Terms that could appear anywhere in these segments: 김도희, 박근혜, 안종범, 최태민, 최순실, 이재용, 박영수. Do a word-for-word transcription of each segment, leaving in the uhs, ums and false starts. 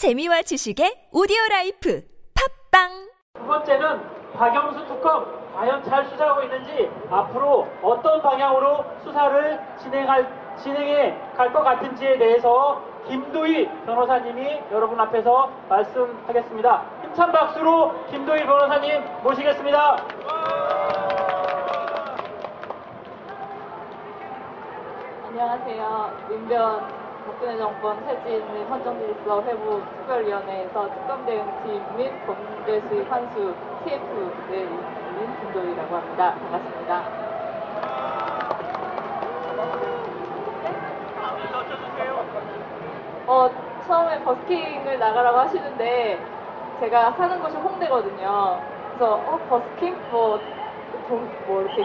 재미와 지식의 오디오라이프 팝빵. 두 번째는 박영수 특검 과연 잘 수사하고 있는지, 앞으로 어떤 방향으로 수사를 진행할, 진행해 갈 것 같은지에 대해서 김도희 변호사님이 여러분 앞에서 말씀하겠습니다. 힘찬 박수로 김도희 변호사님 모시겠습니다. 안녕하세요. 민변 박근혜 정권 탈진및 헌정질서 회복 특별위원회에서 특검 대응팀 및 범죄 수익 환수 티에프 대리인 김도희라고 합니다. 반갑습니다. 어, 처음에 버스킹을 나가라고 하시는데, 제가 사는 곳이 홍대거든요. 그래서 어, 버스킹? 뭐, 동, 뭐 이렇게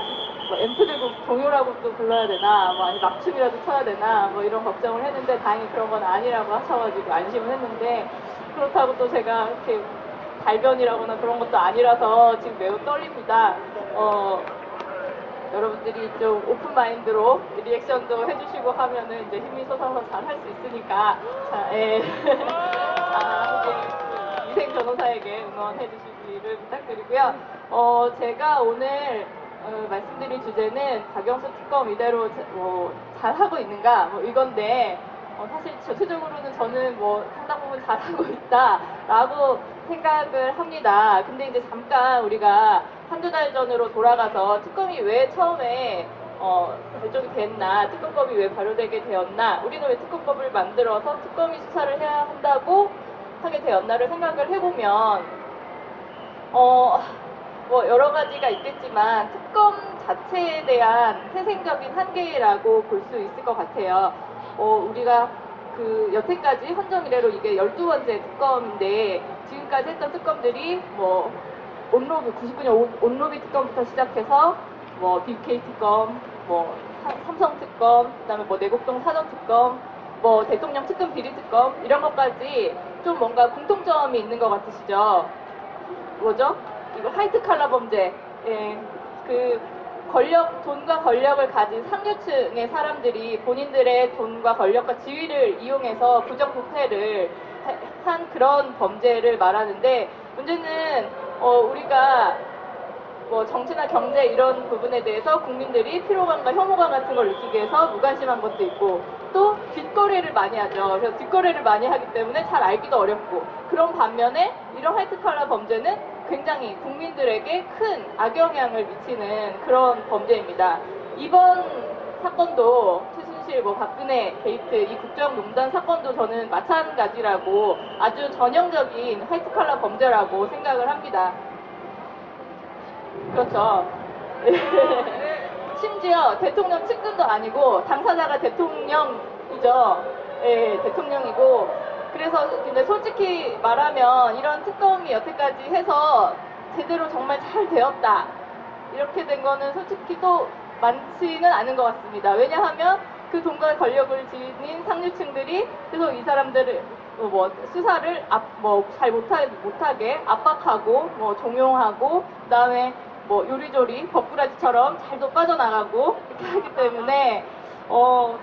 뭐 앰프 들고 동요라고 또 불러야 되나, 뭐 아니 막춤이라도 쳐야 되나, 뭐 이런 걱정을 했는데 다행히 그런 건 아니라고 하셔가지고 안심을 했는데, 그렇다고 또 제가 이렇게 달변이라거나 그런 것도 아니라서 지금 매우 떨립니다. 어, 여러분들이 좀 오픈 마인드로 리액션도 해주시고 하면은 이제 힘이 솟아서 잘 할 수 있으니까, 자, 예. 아, 예. 이생 변호사에게 응원해주시기를 부탁드리고요. 어, 제가 오늘 어, 말씀드릴 주제는 박영수 특검 이대로 자, 뭐, 잘 하고 있는가, 뭐 이건데, 어, 사실 전체적으로는 저는 뭐 상당 부분 잘 하고 있다라고 생각을 합니다. 근데 이제 잠깐 우리가 한두 달 전으로 돌아가서 특검이 왜 처음에 어, 발족이 됐나, 특검법이 왜 발효되게 되었나, 우리는 왜 특검법을 만들어서 특검이 수사를 해야 한다고 하게 되었나를 생각을 해보면 어, 뭐 여러 가지가 있겠지만 특검 자체에 대한 태생적인 한계라고 볼 수 있을 것 같아요. 어, 우리가 그 여태까지 헌정 이래로 이게 열두 번째 특검인데, 지금까지 했던 특검들이 뭐 온로비, 구십구 년 온로비 특검부터 시작해서 뭐 비케이 특검, 뭐 삼성 특검, 그다음에 뭐 내곡동 사전 특검, 뭐 대통령 측근 비리 특검, 이런 것까지 좀 뭔가 공통점이 있는 것 같으시죠? 뭐죠? 이거 화이트 칼라 범죄, 예, 그 권력, 돈과 권력을 가진 상류층의 사람들이 본인들의 돈과 권력과 지위를 이용해서 부정부패를 한 그런 범죄를 말하는데, 문제는 어, 우리가 뭐 정치나 경제 이런 부분에 대해서 국민들이 피로감과 혐오감 같은 걸 느끼게 해서 무관심한 것도 있고, 또 뒷거래를 많이 하죠. 그래서 뒷거래를 많이 하기 때문에 잘 알기도 어렵고, 그런 반면에 이런 화이트칼라 범죄는 굉장히 국민들에게 큰 악영향을 미치는 그런 범죄입니다. 이번 사건도 최순실, 뭐 박근혜 게이트, 이 국정농단 사건도 저는 마찬가지라고, 아주 전형적인 화이트칼라 범죄라고 생각을 합니다. 그렇죠. 심지어 대통령 측근도 아니고 당사자가 대통령이죠. 예, 대통령이고. 그래서 근데 솔직히 말하면 이런 특검이 여태까지 해서 제대로 정말 잘 되었다, 이렇게 된 거는 솔직히 또 많지는 않은 것 같습니다. 왜냐하면 그 돈과 권력을 지닌 상류층들이 계속 이 사람들을 뭐 수사를 뭐 잘 못하게 압박하고, 뭐 종용하고, 그 다음에 뭐 요리조리 법꾸라지처럼 잘도 빠져나가고 이렇게 하기 때문에 어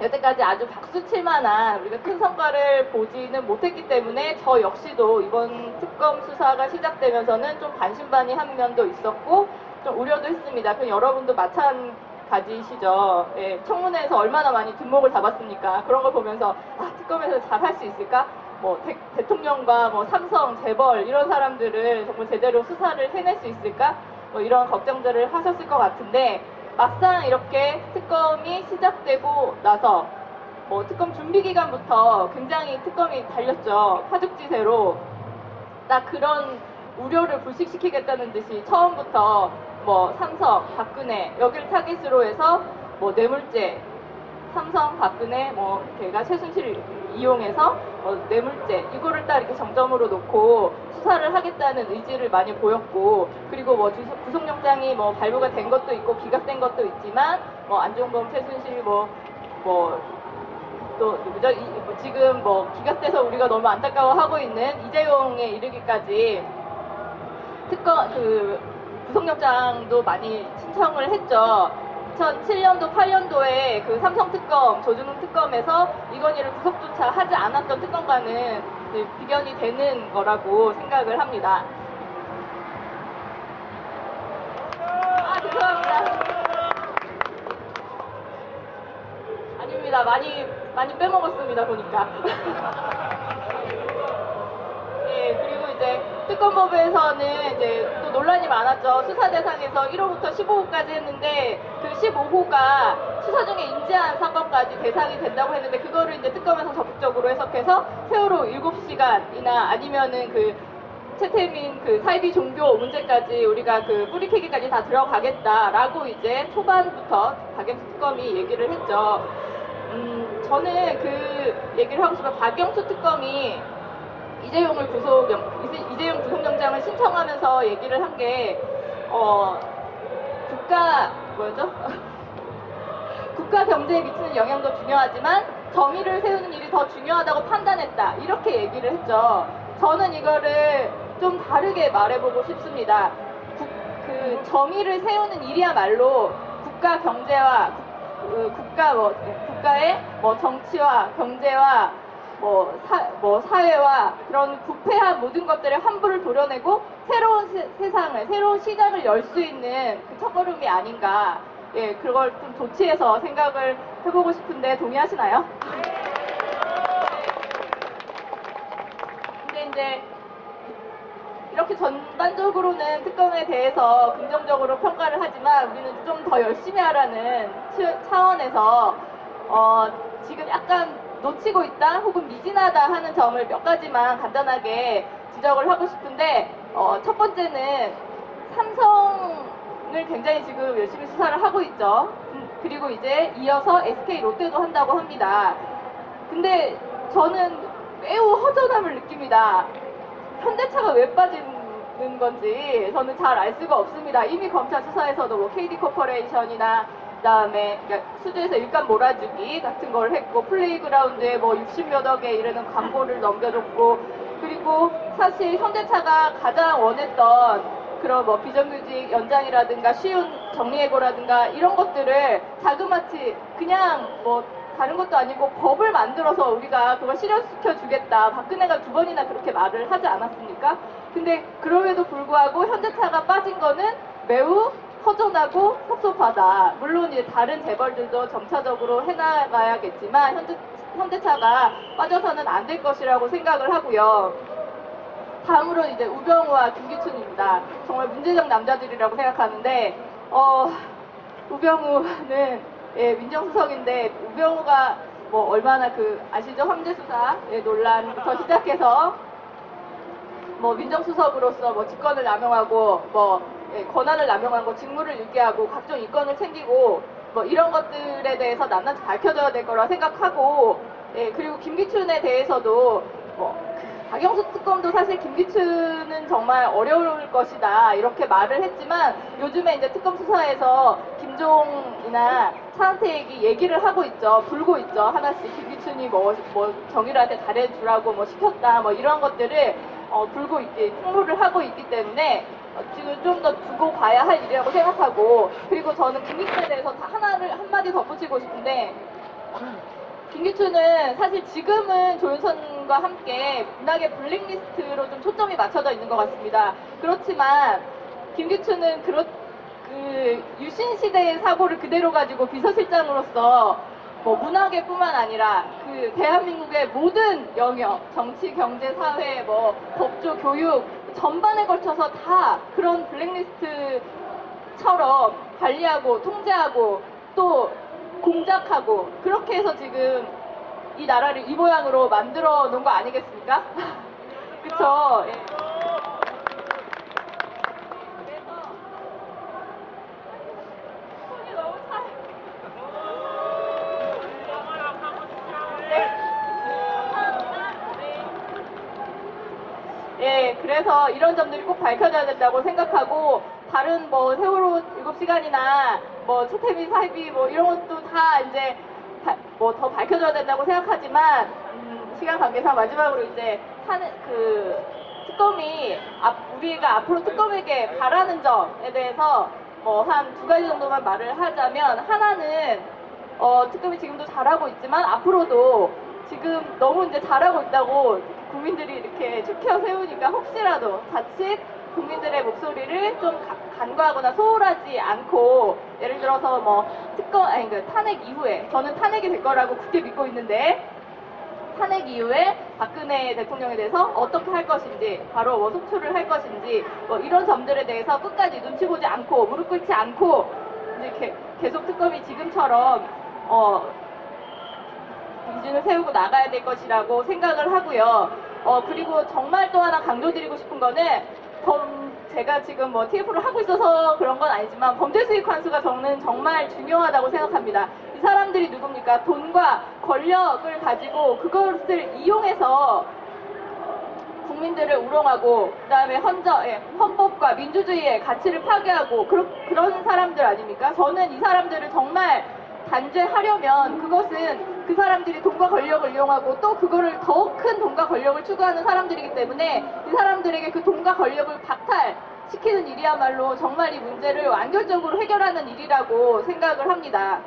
여태까지 아주 박수칠만한, 우리가 큰 성과를 보지는 못했기 때문에 저 역시도 이번 특검 수사가 시작되면서는 좀 반신반의한 면도 있었고 좀 우려도 했습니다. 그럼 여러분도 마찬가지시죠. 예, 청문회에서 얼마나 많이 뒷목을 잡았습니까? 그런 걸 보면서 아, 특검에서 잘 할 수 있을까? 뭐 대, 대통령과 뭐 삼성, 재벌 이런 사람들을 정말 제대로 수사를 해낼 수 있을까? 뭐 이런 걱정들을 하셨을 것 같은데, 막상 이렇게 특검이 시작되고 나서 뭐 특검 준비 기간부터 굉장히 특검이 달렸죠. 파죽지세로. 딱 그런 우려를 불식시키겠다는 듯이 처음부터 뭐 삼성, 박근혜 여기를 타깃으로 해서 뭐 뇌물죄, 삼성, 박근혜 뭐 걔가 최순실 이용해서 뭐 뇌물죄 이거를 딱 이렇게 정점으로 놓고 수사를 하겠다는 의지를 많이 보였고, 그리고 뭐 구속영장이 뭐 발부가 된 것도 있고 기각된 것도 있지만 뭐 안종범, 최순실 뭐 뭐 또 누구죠? 이, 뭐 지금 뭐 기각돼서 우리가 너무 안타까워하고 있는 이재용에 이르기까지 특검 그 구속영장도 많이 신청을 했죠. 이천칠 년도, 팔 년도에 그 삼성 특검, 조준웅 특검에서 이건희를 구속조차 하지 않았던 특검과는 비견이 되는 거라고 생각을 합니다. 아, 죄송합니다. 아닙니다. 많이, 많이 빼먹었습니다, 보니까. 네, 그리고 이제 특검법에서는 이제 또 논란이 많았죠. 수사 대상에서 일 호부터 십오 호까지 했는데 그 십오 호가 수사 중에 인지한 사건까지 대상이 된다고 했는데 그거를 이제 특검에서 적극적으로 해석해서 세월호 일곱 시간이나 아니면은 그 최태민 그 사이비 종교 문제까지 우리가 그 뿌리캐기까지 다 들어가겠다라고 이제 초반부터 박영수 특검이 얘기를 했죠. 음, 저는 그 얘기를 하고 싶어요. 박영수 특검이 이재용을 구속, 이재용 구속영장을 신청하면서 얘기를 한 게, 어, 국가, 뭐였죠? 국가 경제에 미치는 영향도 중요하지만 정의를 세우는 일이 더 중요하다고 판단했다. 이렇게 얘기를 했죠. 저는 이거를 좀 다르게 말해보고 싶습니다. 국, 그 정의를 세우는 일이야말로 국가 경제와 그, 국가 뭐, 국가의 뭐 정치와 경제와 뭐, 사, 뭐 사회와 그런 부패한 모든 것들의 환부를 도려내고 새로운 세, 세상을, 새로운 시작을 열 수 있는 그 첫걸음이 아닌가, 예, 그걸 좀 조치해서 생각을 해보고 싶은데 동의하시나요? 근데 이제 이렇게 전반적으로는 특검에 대해서 긍정적으로 평가를 하지만 우리는 좀 더 열심히 하라는 차원에서 어, 지금 약간 놓치고 있다 혹은 미진하다 하는 점을 몇 가지만 간단하게 지적을 하고 싶은데 어, 첫 번째는 삼성을 굉장히 지금 열심히 수사를 하고 있죠. 그리고 이제 이어서 에스케이 롯데도 한다고 합니다. 근데 저는 매우 허전함을 느낍니다. 현대차가 왜 빠지는 건지 저는 잘 알 수가 없습니다. 이미 검찰 수사에서도 뭐 케이디 코퍼레이션이나 그 다음에 수주에서 일감 몰아주기 같은 걸 했고 플레이그라운드에 뭐 육십몇 억에 이르는 광고를 넘겨줬고 그리고 사실 현대차가 가장 원했던 그런 뭐 비정규직 연장이라든가 쉬운 정리해고라든가 이런 것들을 자그마치 그냥 뭐 다른 것도 아니고 법을 만들어서 우리가 그걸 실현시켜 주겠다. 박근혜가 두 번이나 그렇게 말을 하지 않았습니까? 근데 그럼에도 불구하고 현대차가 빠진 거는 매우 허전하고 섭섭하다. 물론 이제 다른 재벌들도 점차적으로 해나가야겠지만 현대, 현대차가 빠져서는 안 될 것이라고 생각을 하고요. 다음으로 이제 우병우와 김기춘입니다. 정말 문제적 남자들이라고 생각하는데 어, 우병우는 예, 민정수석인데 우병우가 뭐 얼마나 그 아시죠? 황제수사 예, 논란부터 시작해서 뭐 민정수석으로서 뭐 직권을 남용하고 뭐 예, 권한을 남용하고 직무를 유기하고 각종 이권을 챙기고 뭐 이런 것들에 대해서 낱낱이 밝혀져야 될 거라 생각하고 예, 그리고 김기춘에 대해서도 뭐 박영수 특검도 사실 김기춘은 정말 어려울 것이다 이렇게 말을 했지만 요즘에 이제 특검 수사에서 김종이나 차은택이 얘기를 하고 있죠. 불고 있죠. 하나씩 김기춘이 뭐, 뭐 정유라한테 잘해주라고 뭐 시켰다 뭐 이런 것들을 어, 불고 있기 폭로를 하고 있기 때문에 지금 좀 더 두고 봐야 할 일이라고 생각하고 그리고 저는 김기춘에 대해서 하나를 한마디 덧붙이고 싶은데 김기춘은 사실 지금은 조윤선과 함께 문학의 블랙리스트로 좀 초점이 맞춰져 있는 것 같습니다. 그렇지만 김기춘은 그렇, 그 유신시대의 사고를 그대로 가지고 비서실장으로서 뭐 문학의 뿐만 아니라 그 대한민국의 모든 영역 정치, 경제, 사회, 뭐 법조, 교육 전반에 걸쳐서 다 그런 블랙리스트처럼 관리하고 통제하고 또 공작하고 그렇게 해서 지금 이 나라를 이 모양으로 만들어 놓은 거 아니겠습니까? 그쵸? 예. 그래서 손이 너무 차요. 예, 그래서 이런 점들이 꼭 밝혀져야 된다고 생각하고 다른 뭐 세월호 일곱 시간이나 뭐 최태민 사이비 뭐 이런 것도 다 이제 뭐 더 밝혀져야 된다고 생각하지만 음, 시간 관계상 마지막으로 이제 하는 그 특검이 앞, 우리가 앞으로 특검에게 바라는 점에 대해서 뭐 한 두 가지 정도만 말을 하자면 하나는 어, 특검이 지금도 잘하고 있지만 앞으로도 지금 너무 이제 잘하고 있다고 국민들이 이렇게 추켜 세우니까 혹시라도 자칫 국민들의 목소리를 좀 가, 간과하거나 소홀하지 않고, 예를 들어서 뭐 특검 아니 그 탄핵 이후에, 저는 탄핵이 될 거라고 굳게 믿고 있는데 탄핵 이후에 박근혜 대통령에 대해서 어떻게 할 것인지, 바로 뭐 속출을 할 것인지, 뭐 이런 점들에 대해서 끝까지 눈치 보지 않고 무릎 꿇지 않고 이제 계속 특검이 지금처럼 어, 기준을 세우고 나가야 될 것이라고 생각을 하고요. 어 그리고 정말 또 하나 강조드리고 싶은 거는, 범, 제가 지금 뭐 티에프를 하고 있어서 그런 건 아니지만 범죄 수익 환수가 저는 정말 중요하다고 생각합니다. 이 사람들이 누굽니까? 돈과 권력을 가지고 그것을 이용해서 국민들을 우롱하고, 그 다음에 헌정, 예, 헌법과 민주주의의 가치를 파괴하고 그러, 그런 사람들 아닙니까? 저는 이 사람들을 정말 단죄하려면 그것은 그 사람들이 돈과 권력을 이용하고 또 그거를 더 큰 돈과 권력을 추구하는 사람들이기 때문에 이 사람들에게 그 돈과 권력을 박탈시키는 일이야말로 정말 이 문제를 완결적으로 해결하는 일이라고 생각을 합니다.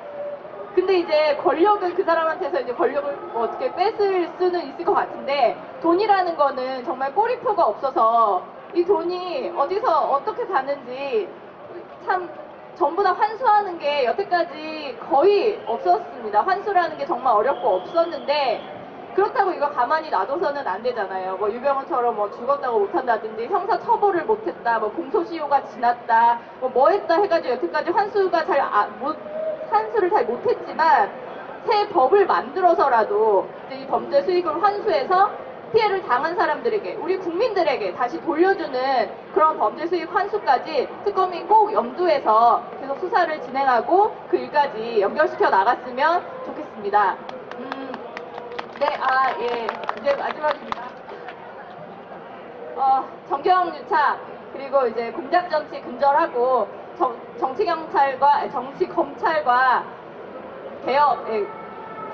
근데 이제 권력을 그 사람한테서 이제 권력을 뭐 어떻게 뺏을 수는 있을 것 같은데, 돈이라는 거는 정말 꼬리표가 없어서 이 돈이 어디서 어떻게 가는지 참 전부 다 환수하는 게 여태까지 거의 없었습니다. 환수라는 게 정말 어렵고 없었는데, 그렇다고 이거 가만히 놔둬서는 안 되잖아요. 뭐 유병호처럼 뭐 죽었다고 못한다든지, 형사 처벌을 못했다, 뭐 공소시효가 지났다, 뭐 뭐했다 해가지고 여태까지 환수가 잘 못 환수를 잘 못했지만, 새 법을 만들어서라도 이 범죄 수익을 환수해서 피해를 당한 사람들에게, 우리 국민들에게 다시 돌려주는 그런 범죄 수익 환수까지 특검이 꼭 염두해서 계속 수사를 진행하고 그 일까지 연결시켜 나갔으면 좋겠습니다. 음, 네, 아, 예. 이제 마지막입니다. 어, 정경유착, 그리고 이제 공작 정치 근절하고 정, 정치 경찰과, 정치 검찰과 개혁, 예.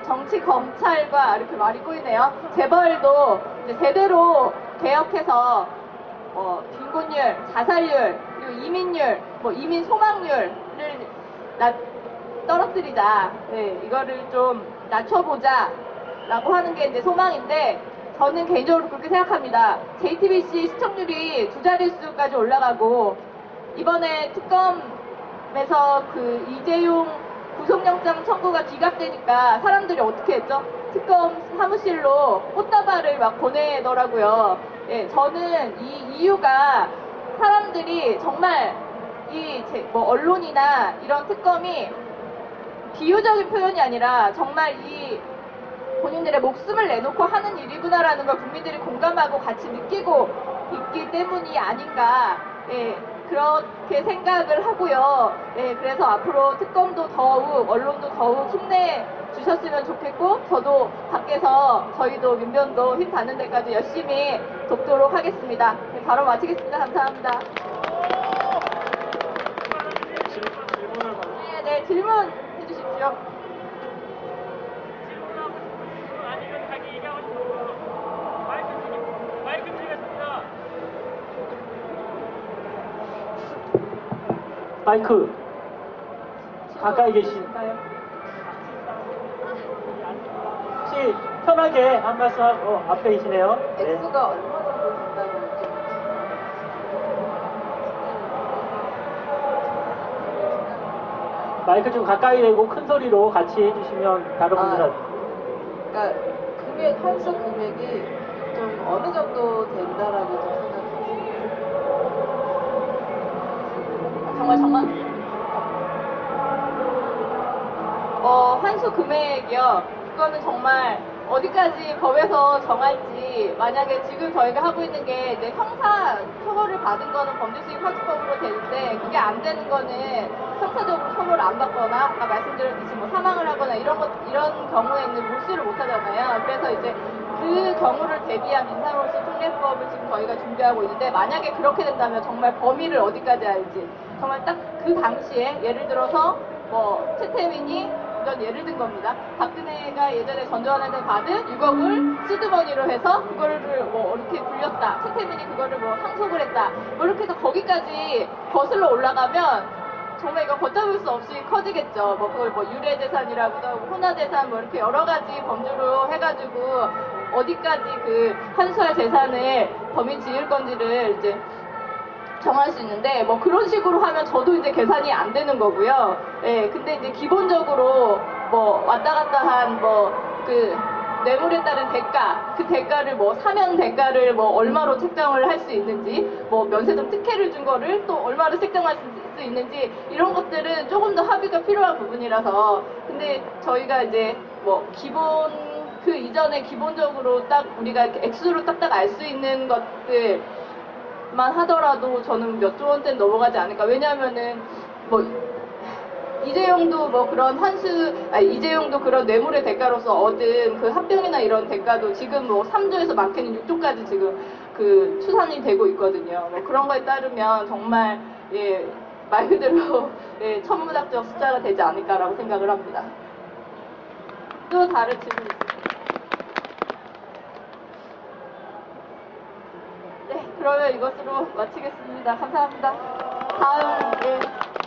정치 검찰과, 이렇게 말이 꼬이네요. 재벌도 이제 제대로 개혁해서 어, 빈곤율, 자살률, 그리고 이민율, 뭐 이민 소망률을 낮, 떨어뜨리자. 네, 이거를 좀 낮춰보자라고 하는 게 이제 소망인데, 저는 개인적으로 그렇게 생각합니다. 제이티비씨 시청률이 두 자릿수까지 올라가고, 이번에 특검에서 그 이재용 구속영장 청구가 기각되니까 사람들이 어떻게 했죠? 특검 사무실로 꽃다발을 막 보내더라고요. 예, 저는 이 이유가, 사람들이 정말 이 뭐 언론이나 이런 특검이 비유적인 표현이 아니라 정말 이 본인들의 목숨을 내놓고 하는 일이구나라는 걸 국민들이 공감하고 같이 느끼고 있기 때문이 아닌가. 예. 그렇게 생각을 하고요. 네, 그래서 앞으로 특검도 더욱, 언론도 더욱 힘내주셨으면 좋겠고, 저도 밖에서, 저희도 민변도 힘 닿는 데까지 열심히 돕도록 하겠습니다. 네, 바로 마치겠습니다. 감사합니다. 네, 네, 질문해 주십시오. 마이크 가까이 계신, 혹시 편하게 한 말씀 하고 앞에 계시네요. 액수가 네. 얼마 정도 된다고 느껴요? 마이크 좀 가까이 내고 큰 소리로 같이 해주시면 다른 분들한테. 아, 그러니까 금액, 환수 금액이 좀 어느 정도 된다라고 좀 생각해요. 정말 정말 어, 환수 금액이요. 그거는 정말 어디까지 법에서 정할지, 만약에 지금 저희가 하고 있는 게 이제 형사 처벌을 받은 거는 범죄 수익 환수법으로 되는데, 그게 안 되는 거는 형사적으로 처벌을 안 받거나, 아까 말씀드렸듯이 뭐 사망을 하거나 이런 것, 이런 경우에는 몰수를 못 하잖아요. 그래서 이제 그 경우를 대비한 민사몰수 특례법을 지금 저희가 준비하고 있는데, 만약에 그렇게 된다면 정말 범위를 어디까지 할지, 정말 딱 그 당시에, 예를 들어서 뭐 최태민이, 이건 예를 든 겁니다, 박근혜가 예전에 전두환한테 받은 육억을 시드머니로 해서 그거를 뭐 이렇게 불렸다, 최태민이 그거를 뭐 상속을 했다, 뭐 이렇게 해서 거기까지 거슬러 올라가면 정말 이거 걷잡을 수 없이 커지겠죠. 뭐 그걸 뭐 유례재산이라고도 하고 혼화재산, 뭐 이렇게 여러 가지 범주로 해가지고 어디까지 그 한수아 재산을 범인 지을 건지를 이제 정할 수 있는데, 뭐 그런 식으로 하면 저도 이제 계산이 안 되는 거고요. 예, 근데 이제 기본적으로 뭐 왔다 갔다 한 뭐 그 뇌물에 따른 대가, 그 대가를 뭐 사면 대가를 뭐 얼마로 책정을 할 수 있는지, 뭐 면세점 특혜를 준 거를 또 얼마로 책정할 수 있는지, 이런 것들은 조금 더 합의가 필요한 부분이라서. 근데 저희가 이제 뭐 기본 그 이전에 기본적으로 딱 우리가 이렇게 액수로 딱딱 알 수 있는 것들 만 하더라도 저는 몇 조 원대는 넘어가지 않을까. 왜냐하면은 뭐 이재용도 뭐 그런 한수, 아니 이재용도 그런 뇌물의 대가로서 얻은 그 합병이나 이런 대가도 지금 뭐 삼 조에서 많게는 육 조까지 지금 그 추산이 되고 있거든요. 뭐 그런 거에 따르면 정말 예, 말 그대로 예, 천문학적 숫자가 되지 않을까라고 생각을 합니다. 또 다른 질문 있습니다. 그러면 이것으로 마치겠습니다. 감사합니다. 다음, 예.